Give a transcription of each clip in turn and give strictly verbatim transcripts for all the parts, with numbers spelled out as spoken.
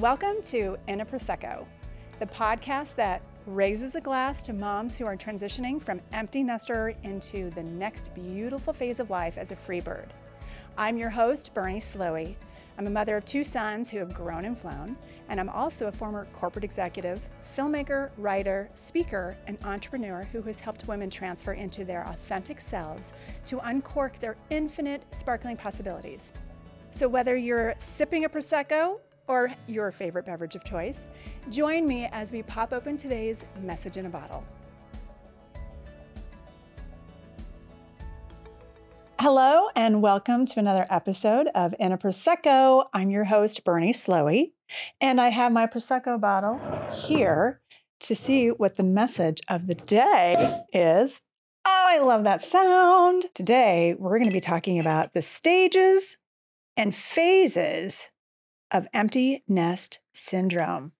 Welcome to In a Prosecco, the podcast that raises a glass to moms who are transitioning from empty nester into the next beautiful phase of life as a free bird. I'm your host, Bernie Slowey. I'm a mother of two sons who have grown and flown, and I'm also a former corporate executive, filmmaker, writer, speaker, and entrepreneur who has helped women transfer into their authentic selves to uncork their infinite sparkling possibilities. So whether you're sipping a Prosecco or your favorite beverage of choice, join me as we pop open today's message in a bottle. Hello and welcome to another episode of In a Prosecco. I'm your host, Bernie Slowey, and I have my Prosecco bottle here to see what the message of the day is. Oh, I love that sound. Today, we're going to be talking about the stages and phases of empty nest syndrome.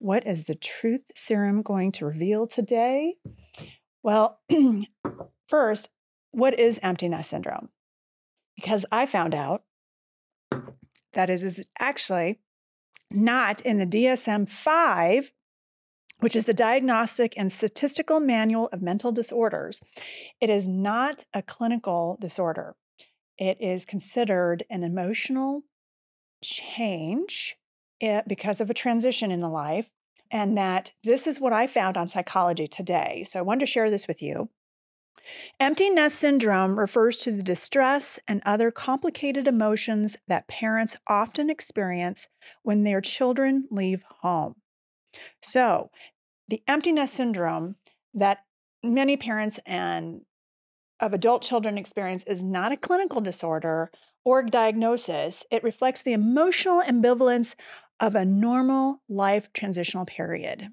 What is the truth serum going to reveal today? Well, first, what is empty nest syndrome? Because I found out that it is actually not in the D S M five, which is the Diagnostic and Statistical Manual of Mental Disorders. It is not a clinical disorder. It is considered an emotional change because of a transition in the life, and that this is what I found on Psychology Today. So I wanted to share this with you. Empty nest syndrome refers to the distress and other complicated emotions that parents often experience when their children leave home. So the empty nest syndrome that many parents and of adult children experience is not a clinical disorder or diagnosis. It reflects the emotional ambivalence of a normal life transitional period.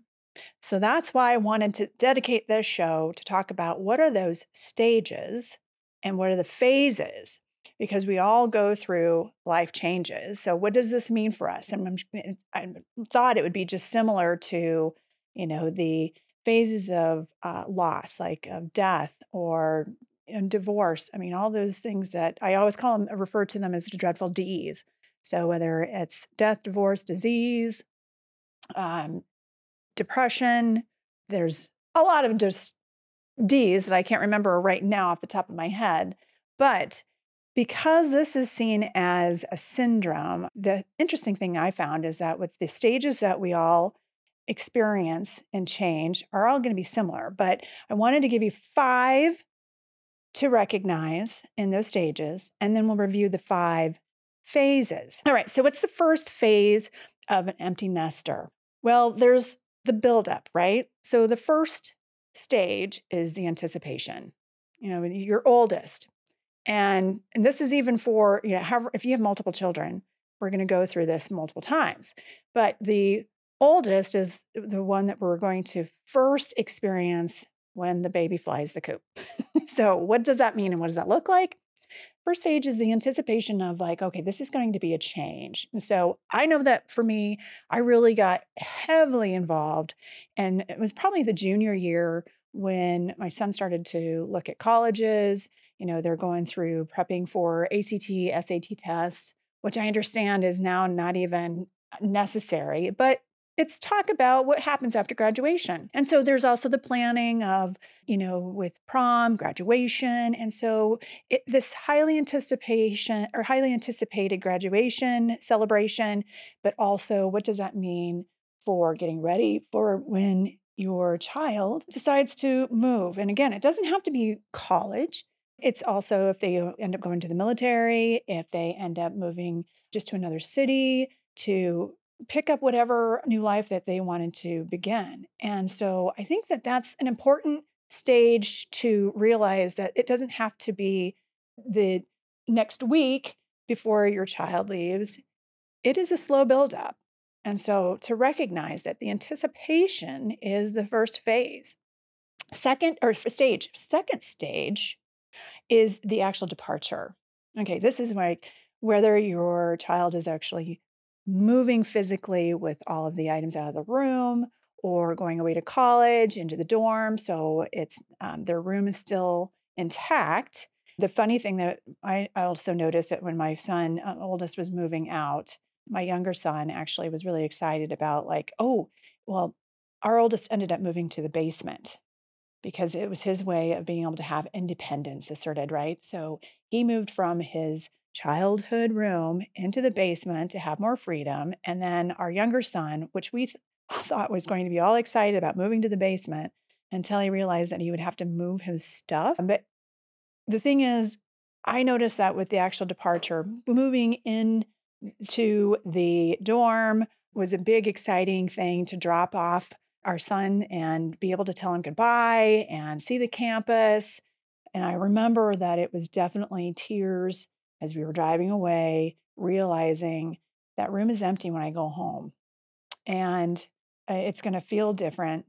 So that's why I wanted to dedicate this show to talk about what are those stages and what are the phases, because we all go through life changes. So what does this mean for us? And I'm, I thought it would be just similar to, you know, the phases of uh, loss, like of death or and divorce. I mean, all those things that I always call them, refer to them as the dreadful D's. So whether it's death, divorce, disease, um, depression, there's a lot of just D's that I can't remember right now off the top of my head. But because this is seen as a syndrome, the interesting thing I found is that with the stages that we all experience and change are all going to be similar. But I wanted to give you five to recognize in those stages, and then we'll review the five phases. All right, so what's the first phase of an empty nester? Well, there's the buildup, right? So the first stage is the anticipation, you know, your oldest. And, and this is even for, you know, however, if you have multiple children, we're going to go through this multiple times. But the oldest is the one that we're going to first experience when the baby flies the coop. So what does that mean and what does that look like? First stage is the anticipation of like, okay, this is going to be a change. And so I know that for me, I really got heavily involved, and it was probably the junior year when my son started to look at colleges. You know, they're going through prepping for A C T, S A T tests, which I understand is now not even necessary, but it's talk about what happens after graduation. And so there's also the planning of, you know, with prom, graduation. And so it, this highly anticipation or highly anticipated graduation celebration, but also what does that mean for getting ready for when your child decides to move? And again, it doesn't have to be college. It's also if they end up going to the military, if they end up moving just to another city to pick up whatever new life that they wanted to begin. And so I think that that's an important stage to realize that it doesn't have to be the next week before your child leaves. It is a slow buildup. And so to recognize that the anticipation is the first phase. Second or stage, second stage is the actual departure. Okay, this is like whether your child is actually moving physically with all of the items out of the room, or going away to college into the dorm. So it's um, their room is still intact. The funny thing that I, I also noticed that when my son uh, oldest was moving out, My younger son actually was really excited about like, oh, well, our oldest ended up moving to the basement because it was his way of being able to have independence asserted, right? So he moved from his childhood room into the basement to have more freedom. And then our younger son, which we th- thought was going to be all excited about moving to the basement until he realized that he would have to move his stuff. But the thing is, I noticed that with the actual departure, moving in to the dorm was a big, exciting thing to drop off our son and be able to tell him goodbye and see the campus. And I remember that it was definitely tears as we were driving away, realizing that room is empty when I go home. And it's going to feel different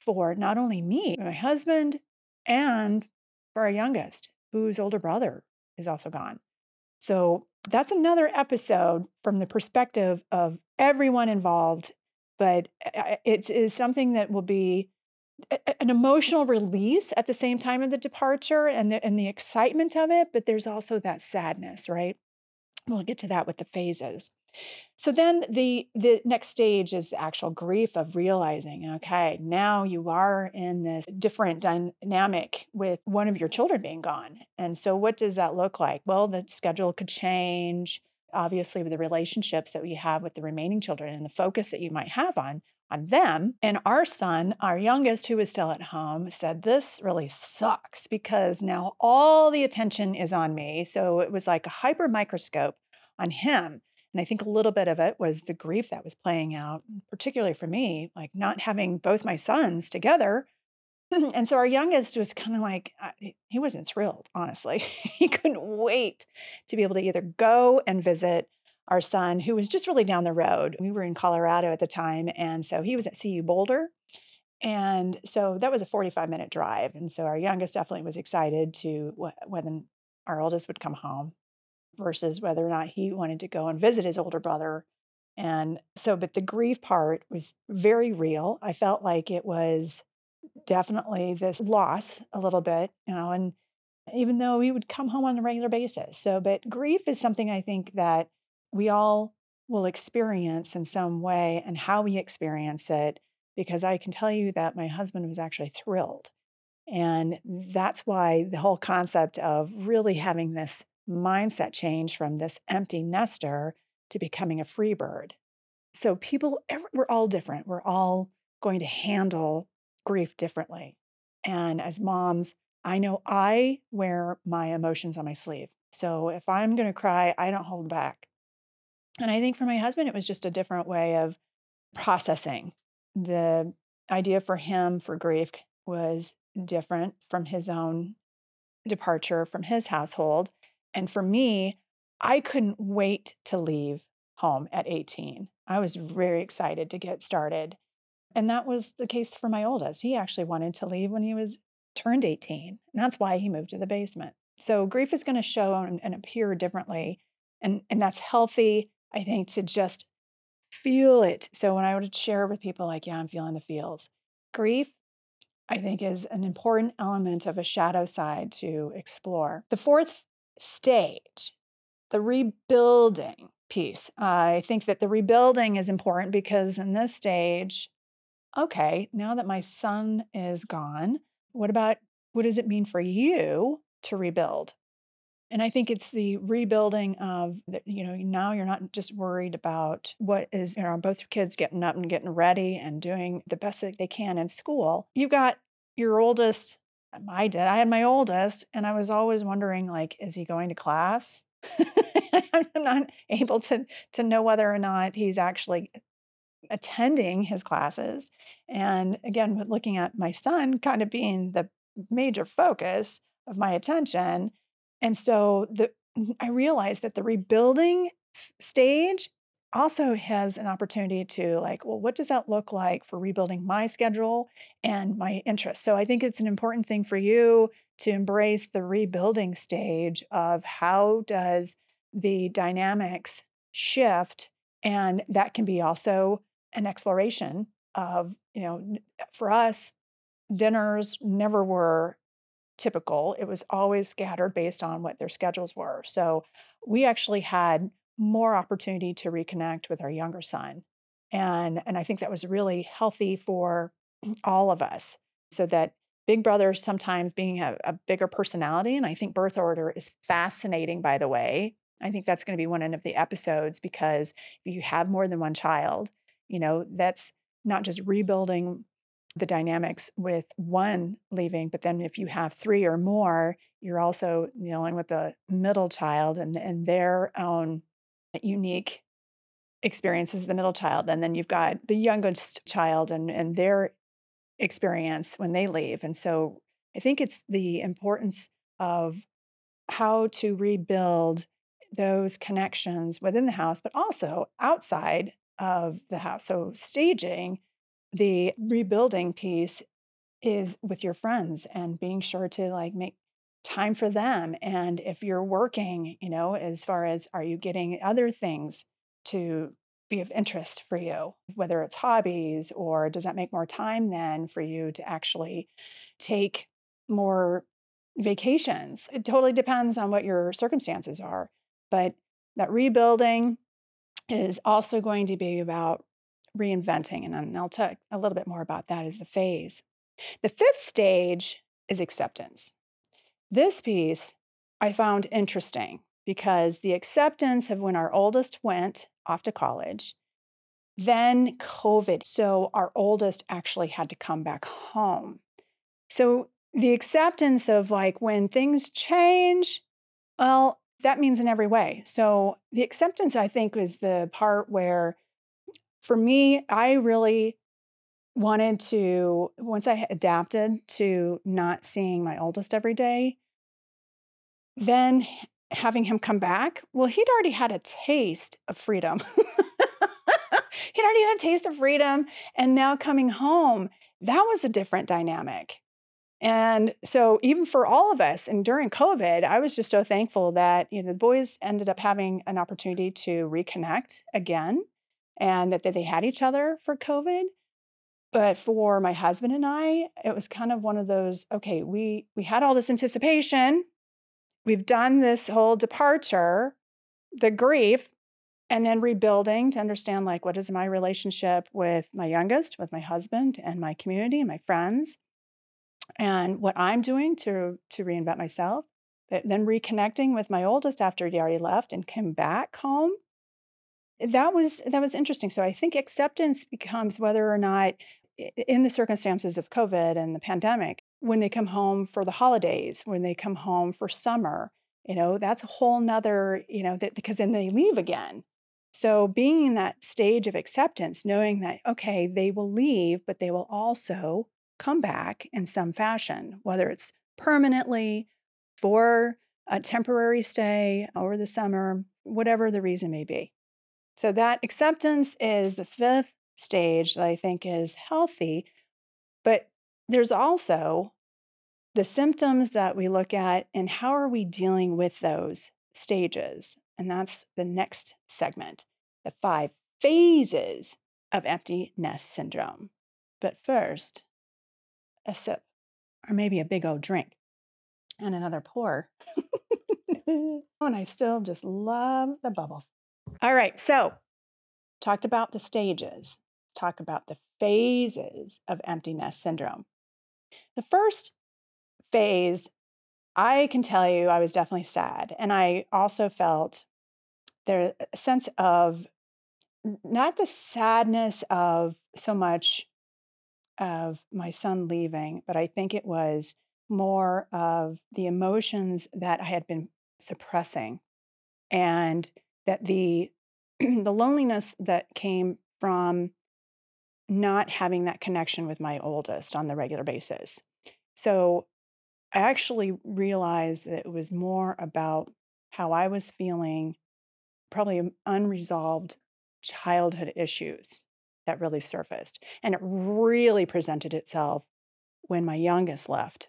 for not only me, my husband, and for our youngest, whose older brother is also gone. So that's another episode from the perspective of everyone involved, but it is something that will be an emotional release at the same time of the departure and the, and the excitement of it, but there's also that sadness, right? We'll get to that with the phases. So then the, the next stage is the actual grief of realizing, okay, now you are in this different dynamic with one of your children being gone. And so what does that look like? Well, the schedule could change, obviously, with the relationships that we have with the remaining children and the focus that you might have on on them. And our son, our youngest, who was still at home, said, this really sucks because now all the attention is on me. So it was like a hyper microscope on him. And I think a little bit of it was the grief that was playing out, particularly for me, like not having both my sons together. And so our youngest was kind of like, he wasn't thrilled, honestly. He couldn't wait to be able to either go and visit our son, who was just really down the road. We were in Colorado at the time. And so he was at C U Boulder. And so that was a forty-five minute drive. And so our youngest definitely was excited to whether our oldest would come home versus whether or not he wanted to go and visit his older brother. And so, but the grief part was very real. I felt like it was definitely this loss a little bit, you know, and even though he would come home on a regular basis. So, but grief is something I think that we all will experience in some way, and how we experience it, because I can tell you that my husband was actually thrilled. And that's why the whole concept of really having this mindset change from this empty nester to becoming a free bird. So people, we're all different. We're all going to handle grief differently. And as moms, I know I wear my emotions on my sleeve. So if I'm going to cry, I don't hold back. And I think for my husband, it was just a different way of processing. The idea for him for grief was different from his own departure from his household. And for me, I couldn't wait to leave home at eighteen. I was very excited to get started. And that was the case for my oldest. He actually wanted to leave when he was turned eighteen. And that's why he moved to the basement. So grief is going to show and, and appear differently. And, and that's healthy, I think, to just feel it. So when I would share with people like, yeah, I'm feeling the feels. Grief, I think, is an important element of a shadow side to explore. The fourth stage, the rebuilding piece. Uh, I think that the rebuilding is important because in this stage, okay, now that my son is gone, what about, what does it mean for you to rebuild? And I think it's the rebuilding of, the, you know, now you're not just worried about what is, you know, both kids getting up and getting ready and doing the best that they can in school. You've got your oldest. I did. I had my oldest, and I was always wondering, like, is he going to class? I'm not able to, to know whether or not he's actually attending his classes. And again, looking at my son kind of being the major focus of my attention. And so the, I realized that the rebuilding stage also has an opportunity to like, well, what does that look like for rebuilding my schedule and my interests? So I think it's an important thing for you to embrace the rebuilding stage of how does the dynamics shift? And that can be also an exploration of, you know, for us, dinners never were typical. It was always scattered based on what their schedules were. So we actually had more opportunity to reconnect with our younger son. And, and I think that was really healthy for all of us, so that big brother sometimes being a, a bigger personality. And I think birth order is fascinating, by the way. I think that's going to be one end of the episodes, because if you have more than one child, you know, that's not just rebuilding the dynamics with one leaving, but then if you have three or more, you're also dealing with the middle child and, and their own unique experiences of the middle child. And then you've got the youngest child and, and their experience when they leave. And so I think it's the importance of how to rebuild those connections within the house, but also outside of the house. So staging the rebuilding piece is with your friends and being sure to like make time for them. And if you're working, you know, as far as are you getting other things to be of interest for you, whether it's hobbies, or does that make more time then for you to actually take more vacations? It totally depends on what your circumstances are. But that rebuilding is also going to be about reinventing. And I'll talk a little bit more about that as the phase. The fifth stage is acceptance. This piece I found interesting, because the acceptance of when our oldest went off to college, then COVID. So our oldest actually had to come back home. So the acceptance of like when things change, well, that means in every way. So the acceptance, I think, was the part where for me, I really wanted to, once I adapted to not seeing my oldest every day, then having him come back, well, he'd already had a taste of freedom. He'd already had a taste of freedom. And now coming home, that was a different dynamic. And so even for all of us, and during COVID, I was just so thankful that, you know, the boys ended up having an opportunity to reconnect again, and that they had each other for COVID. But for my husband and I, it was kind of one of those, okay, we we had all this anticipation. We've done this whole departure, the grief, and then rebuilding to understand, like, what is my relationship with my youngest, with my husband, and my community, and my friends, and what I'm doing to, to reinvent myself. But then reconnecting with my oldest after he already left and came back home. That was that was interesting. So I think acceptance becomes whether or not in the circumstances of COVID and the pandemic, when they come home for the holidays, when they come home for summer, you know, that's a whole nother, you know, that, because then they leave again. So being in that stage of acceptance, knowing that, okay, they will leave, but they will also come back in some fashion, whether it's permanently, for a temporary stay over the summer, whatever the reason may be. So that acceptance is the fifth stage that I think is healthy. But there's also the symptoms that we look at and how are we dealing with those stages. And that's the next segment, the five phases of empty nest syndrome. But first, a sip, or maybe a big old drink and another pour. And I still just love the bubbles. All right, so talked about the stages, talk about the phases of empty nest syndrome. The first phase, I can tell you, I was definitely sad. And I also felt there a sense of not the sadness of so much of my son leaving, but I think it was more of the emotions that I had been suppressing, and that the, the loneliness that came from not having that connection with my oldest on the regular basis. So I actually realized that it was more about how I was feeling, probably unresolved childhood issues that really surfaced. And it really presented itself when my youngest left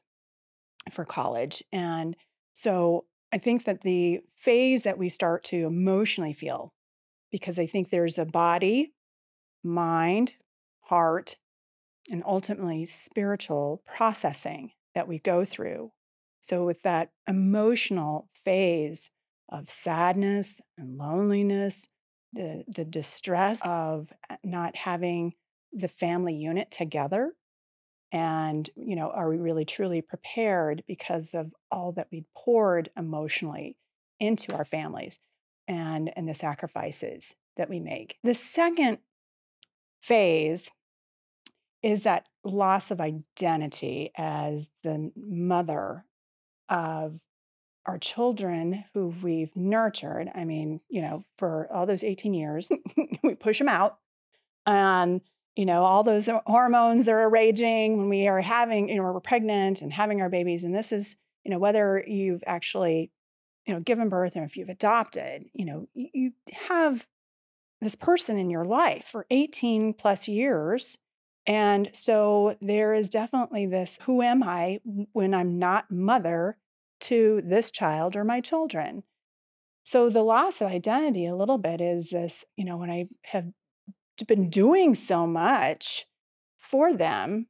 for college. And so I think that the phase that we start to emotionally feel, because I think there's a body, mind, heart, and ultimately spiritual processing that we go through. So with that emotional phase, of sadness and loneliness, the, the distress of not having the family unit together. And, you know, are we really truly prepared because of all that we poured emotionally into our families and, and the sacrifices that we make? The second phase is that loss of identity as the mother of our children who we've nurtured. I mean, you know, for all those eighteen years, we push them out, and, you know, all those hormones are raging when we are having, you know, we're pregnant and having our babies. And this is, you know, whether you've actually, you know, given birth or if you've adopted, you know, you have this person in your life for eighteen plus years. And so there is definitely this, who am I when I'm not mother to this child or my children? So the loss of identity a little bit is this, you know, when I have been doing so much for them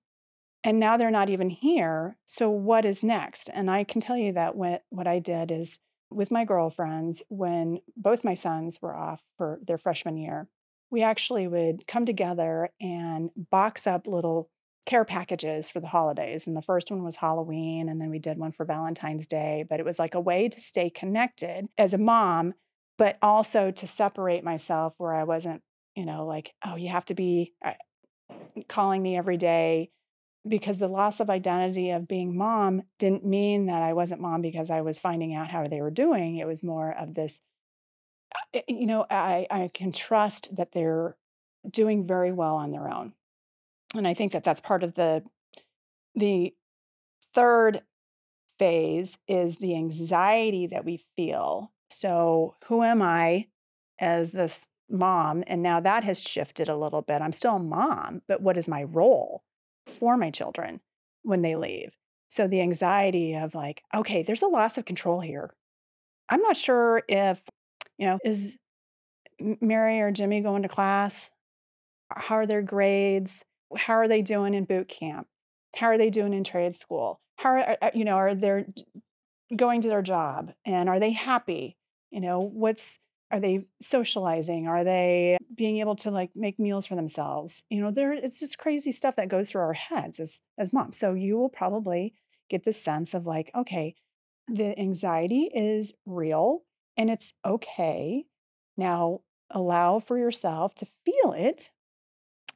and now they're not even here, so what is next? And I can tell you that what, what I did is with my girlfriends, when both my sons were off for their freshman year, we actually would come together and box up little care packages for the holidays. And the first one was Halloween, and then we did one for Valentine's Day. But it was like a way to stay connected as a mom, but also to separate myself where I wasn't, you know, like, oh, you have to be calling me every day. Because the loss of identity of being mom didn't mean that I wasn't mom because I was finding out how they were doing. It was more of this, you know, I, I can trust that they're doing very well on their own. And I think that that's part of the, the third phase is the anxiety that we feel. So who am I as this mom? And now that has shifted a little bit. I'm still a mom, but what is my role for my children when they leave? So the anxiety of like, okay, there's a loss of control here. I'm not sure if, you know, is Mary or Jimmy going to class? How are their grades? How are they doing in boot camp? How are they doing in trade school? How are, you know, are they going to their job? And are they happy? You know, what's, are they socializing? Are they being able to like make meals for themselves? You know, there, it's just crazy stuff that goes through our heads as, as moms. So you will probably get this sense of like, okay, the anxiety is real and it's okay. Now allow for yourself to feel it,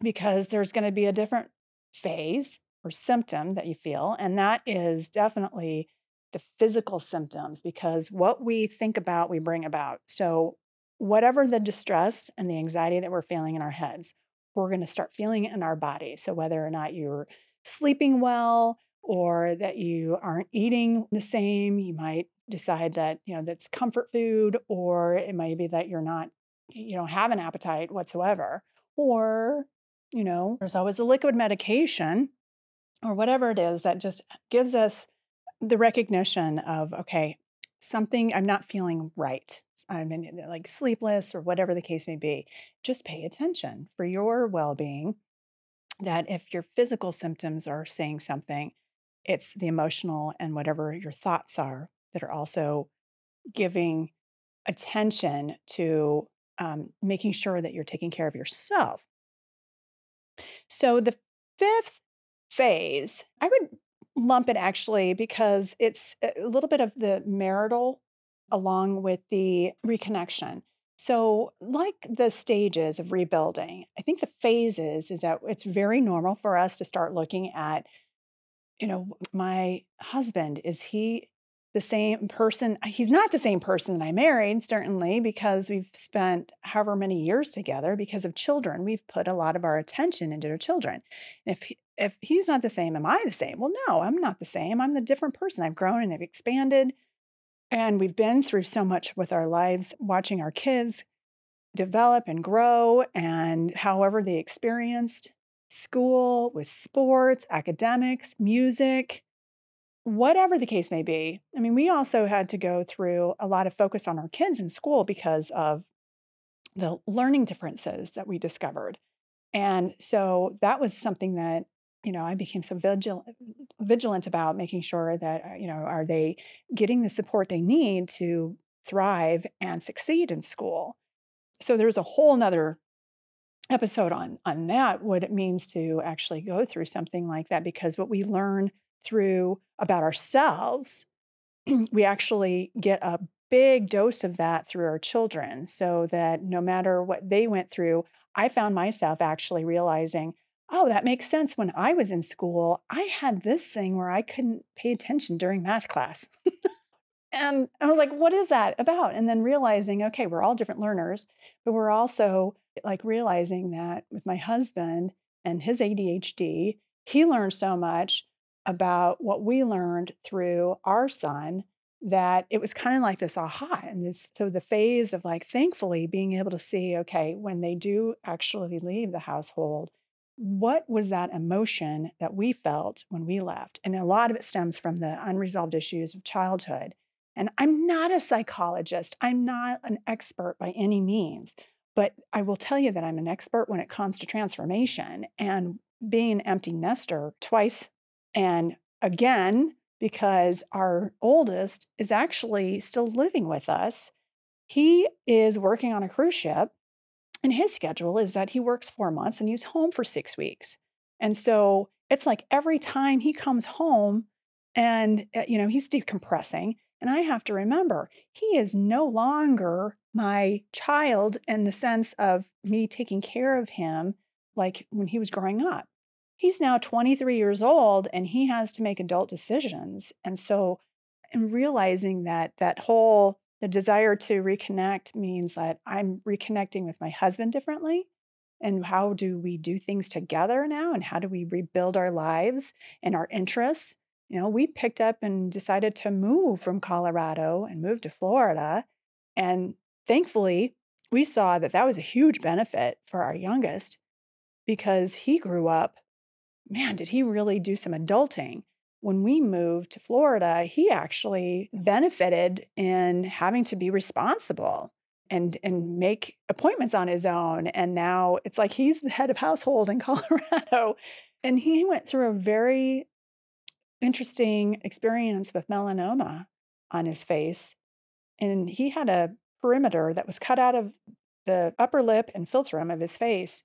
because there's going to be a different phase or symptom that you feel. And that is definitely the physical symptoms, because what we think about, we bring about. So whatever the distress and the anxiety that we're feeling in our heads, we're going to start feeling it in our body. So whether or not you're sleeping well or that you aren't eating the same, you might decide that, you know, that's comfort food, or it may be that you're not, you don't have an appetite whatsoever, or, you know, there's always a liquid medication or whatever it is that just gives us the recognition of, okay, something, I'm not feeling right. I'm in, like sleepless or whatever the case may be. Just pay attention for your well-being that if your physical symptoms are saying something, it's the emotional and whatever your thoughts are that are also giving attention to um, making sure that you're taking care of yourself. So the fifth phase, I would lump it actually because it's a little bit of the marital along with the reconnection. So like the stages of rebuilding, I think the phases is that it's very normal for us to start looking at, you know, my husband, is he the same person? He's not the same person that I married, certainly, because we've spent however many years together because of children. We've put a lot of our attention into our children. And if he, if he's not the same, am I the same? Well, no, I'm not the same. I'm the different person. I've grown and I've expanded. And we've been through so much with our lives, watching our kids develop and grow, and however they experienced school, with sports, academics, music, whatever the case may be. I mean, we also had to go through a lot of focus on our kids in school because of the learning differences that we discovered. And so that was something that, you know, I became so vigil vigilant about, making sure that, you know, are they getting the support they need to thrive and succeed in school. So there's a whole nother episode on, on that, what it means to actually go through something like that, because what we learn through about ourselves, we actually get a big dose of that through our children, so that no matter what they went through, I found myself actually realizing, oh, that makes sense. When I was in school, I had this thing where I couldn't pay attention during math class. And I was like, what is that about? And then realizing, okay, we're all different learners, but we're also like realizing that with my husband and his A D H D, he learned so much about what we learned through our son that it was kind of like this aha. And this, so the phase of like, thankfully being able to see, okay, when they do actually leave the household, what was that emotion that we felt when we left? And a lot of it stems from the unresolved issues of childhood. And I'm not a psychologist. I'm not an expert by any means, but I will tell you that I'm an expert when it comes to transformation and being an empty nester twice. And again, because our oldest is actually still living with us. He is working on a cruise ship, and his schedule is that he works four months and he's home for six weeks. And so it's like every time he comes home and, you know, he's decompressing, and I have to remember, he is no longer my child in the sense of me taking care of him like when he was growing up. He's now twenty-three years old and he has to make adult decisions. And so I'm realizing that that whole, the desire to reconnect means that I'm reconnecting with my husband differently. And how do we do things together now? And how do we rebuild our lives and our interests? You know, we picked up and decided to move from Colorado and move to Florida. And thankfully, we saw that that was a huge benefit for our youngest, because he grew up, man, did he really do some adulting. When we moved to Florida, he actually benefited in having to be responsible and, and make appointments on his own. And now it's like he's the head of household in Colorado. And he went through a very interesting experience with melanoma on his face. And he had a perimeter that was cut out of the upper lip and philtrum of his face.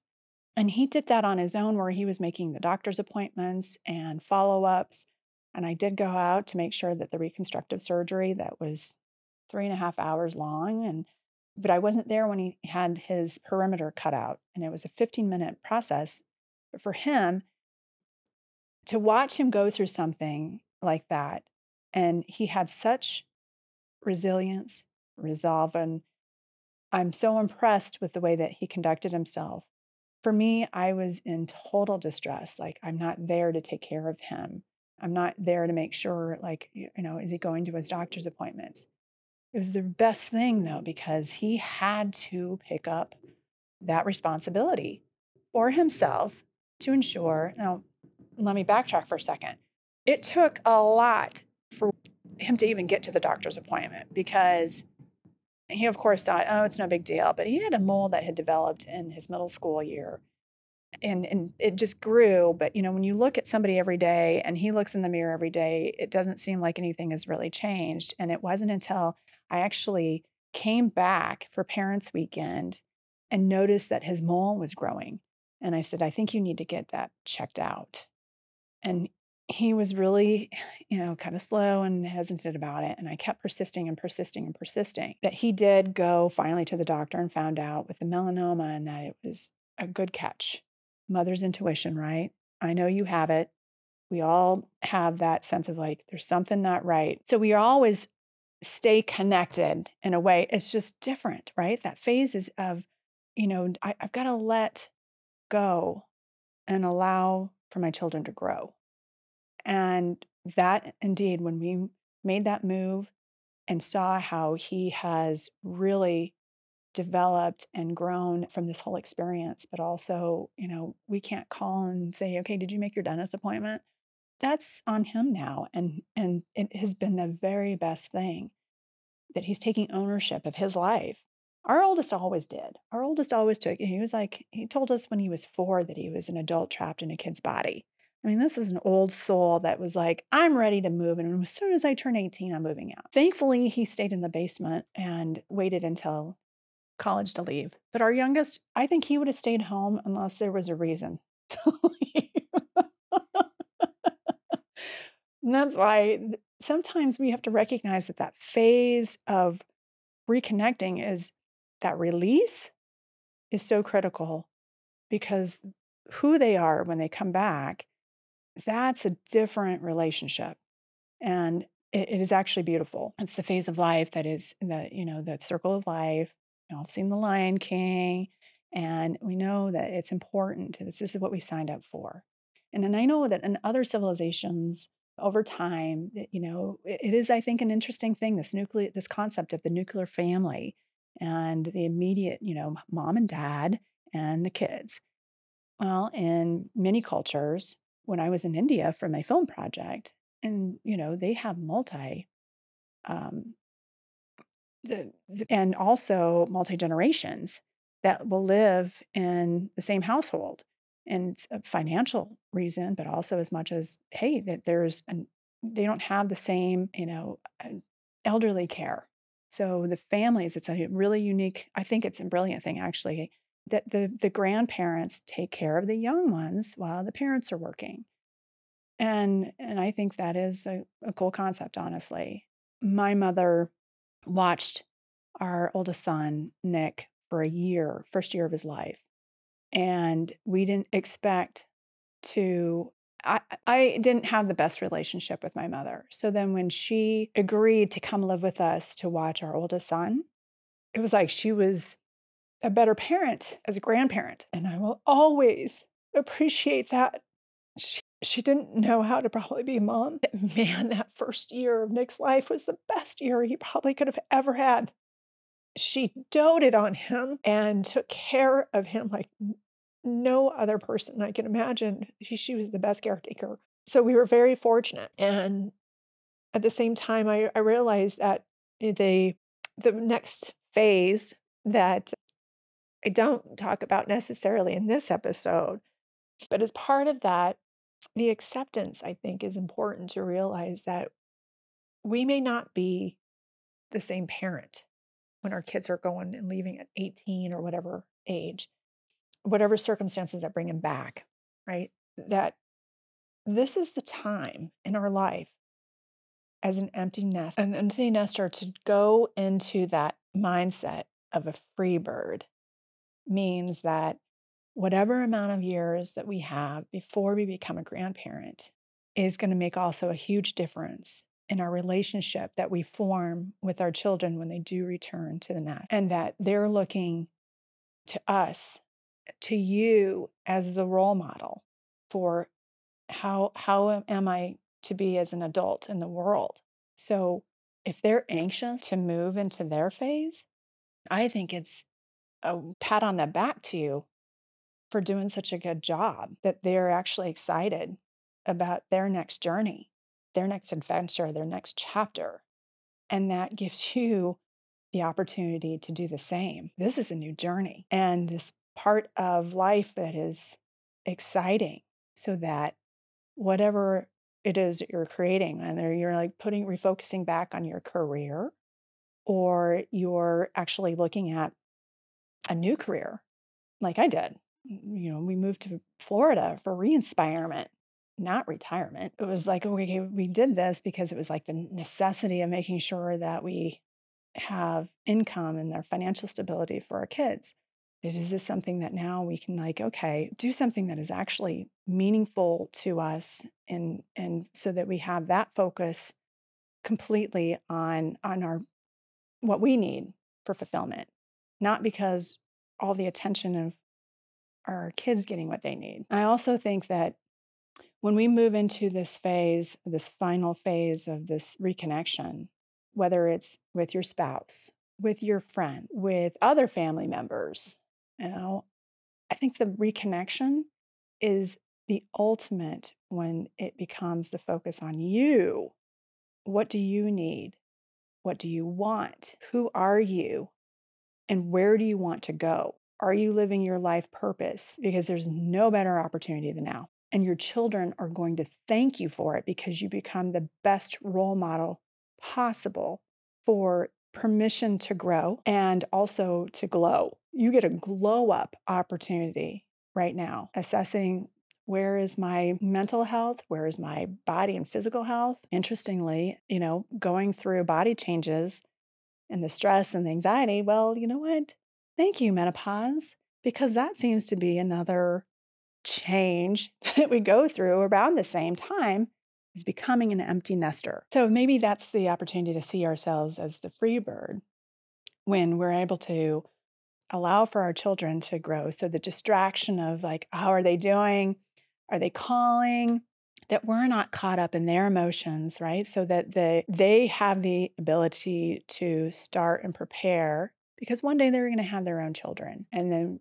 And he did that on his own, where he was making the doctor's appointments and follow-ups. And I did go out to make sure that the reconstructive surgery that was three and a half hours long. And but I wasn't there when he had his perimeter cut out. And it was a fifteen-minute process. But for him, to watch him go through something like that, and he had such resilience, resolve, and I'm so impressed with the way that he conducted himself. For me, I was in total distress. Like, I'm not there to take care of him. I'm not there to make sure, like, you know, is he going to his doctor's appointments? It was the best thing, though, because he had to pick up that responsibility for himself to ensure. Now, let me backtrack for a second. It took a lot for him to even get to the doctor's appointment, because he, of course, thought, oh, it's no big deal. But he had a mole that had developed in his middle school year. And, and it just grew. But, you know, when you look at somebody every day and he looks in the mirror every day, it doesn't seem like anything has really changed. And it wasn't until I actually came back for Parents Weekend and noticed that his mole was growing. And I said, I think you need to get that checked out. And he was really, you know, kind of slow and hesitant about it. And I kept persisting and persisting and persisting that he did go finally to the doctor and found out with the melanoma, and that it was a good catch. Mother's intuition, right? I know you have it. We all have that sense of like, there's something not right. So we always stay connected in a way. It's just different, right? That phase is of, you know, I, I've got to let go and allow for my children to grow. And that indeed, when we made that move and saw how he has really developed and grown from this whole experience, but also, you know, we can't call and say, okay, did you make your dentist appointment? That's on him now. And, and it has been the very best thing that he's taking ownership of his life. Our oldest always did. Our oldest always took, he was like, he told us when he was four that he was an adult trapped in a kid's body. I mean, this is an old soul that was like, I'm ready to move. And as soon as I turn eighteen, I'm moving out. Thankfully, he stayed in the basement and waited until college to leave. But our youngest, I think he would have stayed home unless there was a reason to leave. And that's why sometimes we have to recognize that that phase of reconnecting is that release is so critical, because who they are when they come back, that's a different relationship. And it, it is actually beautiful. It's the phase of life that is the, you know, the circle of life. You know, I've seen The Lion King, and we know that it's important. This, this is what we signed up for. And then I know that in other civilizations over time, you know, it, it is, I think, an interesting thing, this nuclear, this concept of the nuclear family and the immediate, you know, mom and dad and the kids. Well, in many cultures, when I was in India for my film project, and, you know, they have multi, um, the, the and also multi-generations that will live in the same household. And it's a financial reason, but also as much as, hey, that there's, an, they don't have the same, you know, elderly care. So the families, it's a really unique, I think it's a brilliant thing, actually, that the, the grandparents take care of the young ones while the parents are working. And, and I think that is a, a cool concept, honestly. My mother watched our oldest son, Nick, for a year, first year of his life. And we didn't expect to, I, I didn't have the best relationship with my mother. So then when she agreed to come live with us to watch our oldest son, it was like she was a better parent as a grandparent. And I will always appreciate that. She, she didn't know how to probably be a mom. But man, that first year of Nick's life was the best year he probably could have ever had. She doted on him and took care of him like no other person I can imagine. She, she was the best caretaker. So we were very fortunate. And at the same time, I, I realized that the, the next phase that I don't talk about necessarily in this episode, but as part of that, the acceptance, I think, is important to realize that we may not be the same parent when our kids are going and leaving at eighteen or whatever age, whatever circumstances that bring them back, right? That this is the time in our life as an empty nest, an empty nester, to go into that mindset of a free bird. Means that whatever amount of years that we have before we become a grandparent is going to make also a huge difference in our relationship that we form with our children when they do return to the nest, and that they're looking to us, to you, as the role model for how, how am I to be as an adult in the world. So if they're anxious to move into their phase, I think it's a pat on the back to you for doing such a good job that they're actually excited about their next journey, their next adventure, their next chapter. And that gives you the opportunity to do the same. This is a new journey and this part of life that is exciting, so that whatever it is that you're creating, whether you're like putting, refocusing back on your career, or you're actually looking at a new career, like I did. You know, we moved to Florida for re-inspirement, not retirement. It was like, okay, we did this because it was like the necessity of making sure that we have income and their financial stability for our kids. It is just something that now we can like, okay, do something that is actually meaningful to us, and and so that we have that focus completely on on our what we need for fulfillment, not because all the attention of our kids getting what they need. I also think that when we move into this phase, this final phase of this reconnection, whether it's with your spouse, with your friend, with other family members, you know, I think the reconnection is the ultimate when it becomes the focus on you. What do you need? What do you want? Who are you? And where do you want to go? Are you living your life purpose? Because there's no better opportunity than now. and your children are going to thank you for it because you become the best role model possible for permission to grow and also to glow. You get a glow up opportunity right now, assessing where is my mental health? Where is my body and physical health? Interestingly, you know, going through body changes and the stress and the anxiety, well, you know what? Thank you, menopause, because that seems to be another change that we go through around the same time, is becoming an empty nester. So maybe that's the opportunity to see ourselves as the free bird when we're able to allow for our children to grow. So the distraction of like, how are they doing? Are they calling? That we're not caught up in their emotions, right? So that the, they have the ability to start and prepare, because one day they're going to have their own children. And then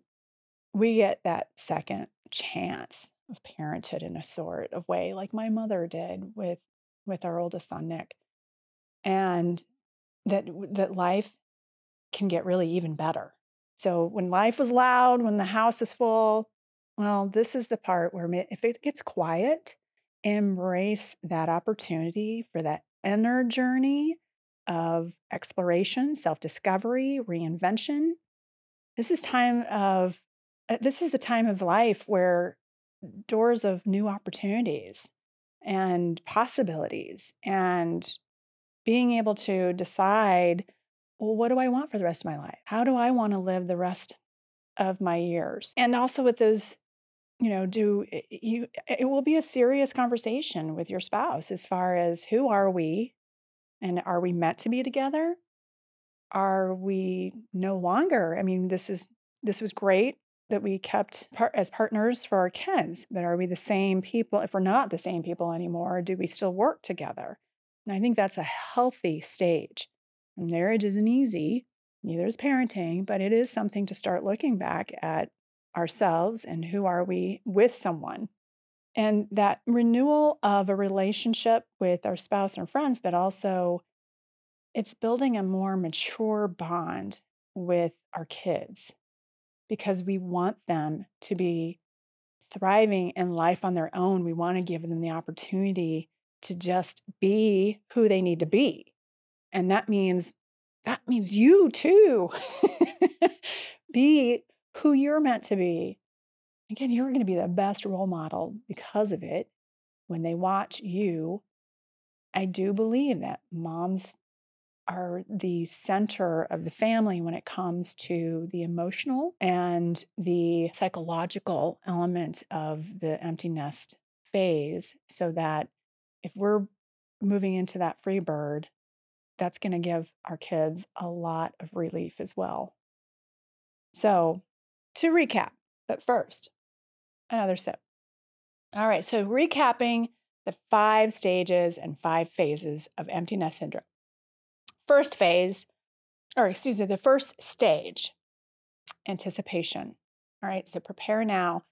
we get that second chance of parenthood in a sort of way, like my mother did with, with our oldest son, Nick. And that, that life can get really even better. So when life was loud, when the house was full, well, this is the part where if it gets quiet, embrace that opportunity for that inner journey of exploration, self-discovery, reinvention. This is time of, this is the time of life where doors of new opportunities and possibilities and being able to decide, well, what do I want for the rest of my life? How do I want to live the rest of my years? And also with those, you know, do you, it will be a serious conversation with your spouse as far as who are we and are we meant to be together? Are we no longer? I mean, this is, this was great that we kept par- as partners for our kids, but are we the same people? If we're not the same people anymore, do we still work together? And I think that's a healthy stage. Marriage isn't easy, neither is parenting, but it is something to start looking back at ourselves and who are we with someone. And that renewal of a relationship with our spouse and friends, but also it's building a more mature bond with our kids because we want them to be thriving in life on their own. We want to give them the opportunity to just be who they need to be. And that means, that means you too. Be who you're meant to be. Again, you're going to be the best role model because of it. When they watch you, I do believe that moms are the center of the family when it comes to the emotional and the psychological element of the empty nest phase, so that if we're moving into that free bird, that's going to give our kids a lot of relief as well. So to recap, but first, another sip. All right, so recapping the five stages and five phases of empty nest syndrome. First phase, or excuse me, the first stage, anticipation. All right, so prepare now.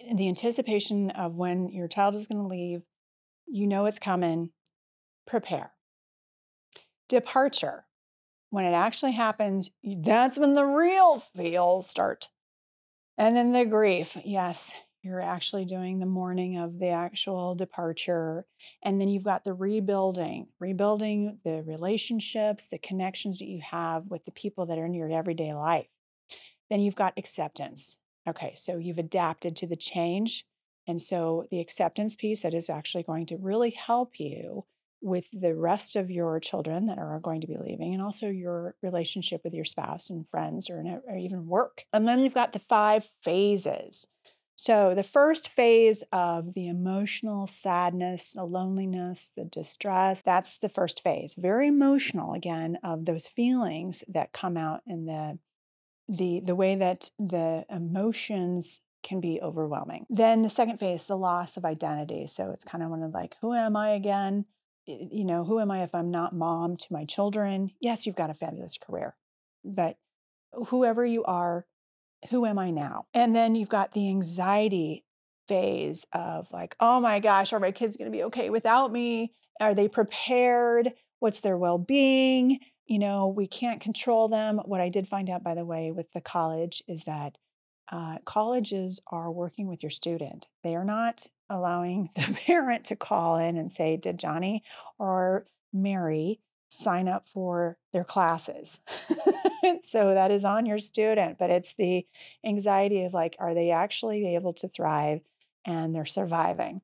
In the anticipation of when your child is going to leave, you know it's coming, prepare. Departure. When it actually happens, that's when the real feels start. And then the grief. Yes, you're actually doing the mourning of the actual departure. And then you've got the rebuilding, rebuilding the relationships, the connections that you have with the people that are in your everyday life. Then you've got acceptance. Okay, so you've adapted to the change. And so the acceptance piece that is actually going to really help you with the rest of your children that are going to be leaving, and also your relationship with your spouse and friends, or, or even work. And then you've got the five phases. So the first phase of the emotional sadness, the loneliness, the distress, that's the first phase. Very emotional, again, of those feelings that come out in the, the, the way that the emotions can be overwhelming. Then the second phase, the loss of identity. So it's kind of one of like, who am I again? You know, who am I if I'm not mom to my children? Yes, you've got a fabulous career, but whoever you are, who am I now? And then you've got the anxiety phase of like, oh my gosh, are my kids going to be okay without me? Are they prepared? What's their well-being? You know, we can't control them. What I did find out, by the way, with the college is that Uh, colleges are working with your student. They are not allowing the parent to call in and say, did Johnny or Mary sign up for their classes? So that is on your student, but it's the anxiety of like, are they actually able to thrive and they're surviving?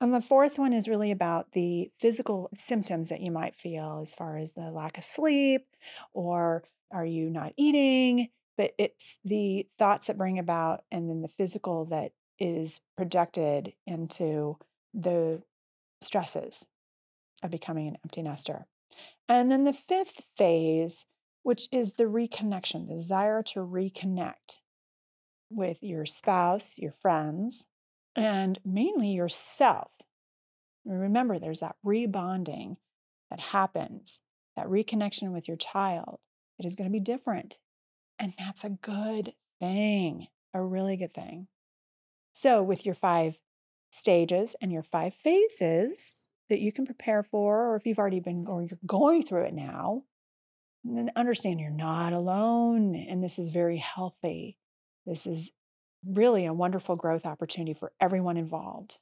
And the fourth one is really about the physical symptoms that you might feel as far as the lack of sleep, or are you not eating? But it's the thoughts that bring about, and then the physical that is projected into the stresses of becoming an empty nester. And then the fifth phase, which is the reconnection, the desire to reconnect with your spouse, your friends, and mainly yourself. Remember, there's that rebonding that happens, that reconnection with your child. It is going to be different. And that's a good thing, a really good thing. So with your five stages and your five phases that you can prepare for, or if you've already been, or you're going through it now, then understand you're not alone. And this is very healthy. This is really a wonderful growth opportunity for everyone involved.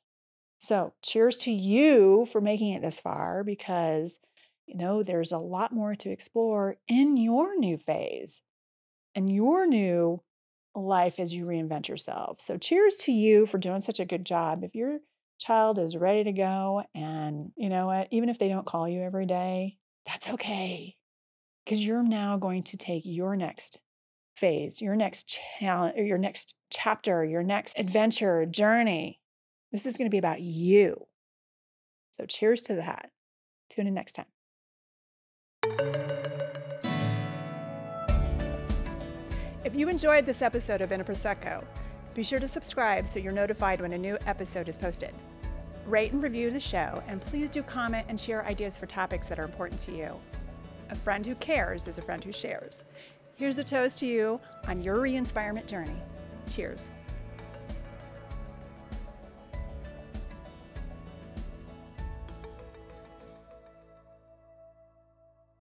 So cheers to you for making it this far, because, you know, there's a lot more to explore in your new phase and your new life as you reinvent yourself. So cheers to you for doing such a good job. If your child is ready to go, and you know what, even if they don't call you every day, that's okay, because you're now going to take your next phase, your next challenge, or your next chapter, your next adventure, journey. This is going to be about you. So cheers to that. Tune in next time. If you enjoyed this episode of In a Prosecco, be sure to subscribe so you're notified when a new episode is posted. Rate and review the show, and please do comment and share ideas for topics that are important to you. A friend who cares is a friend who shares. Here's a toast to you on your re-inspirement journey. Cheers.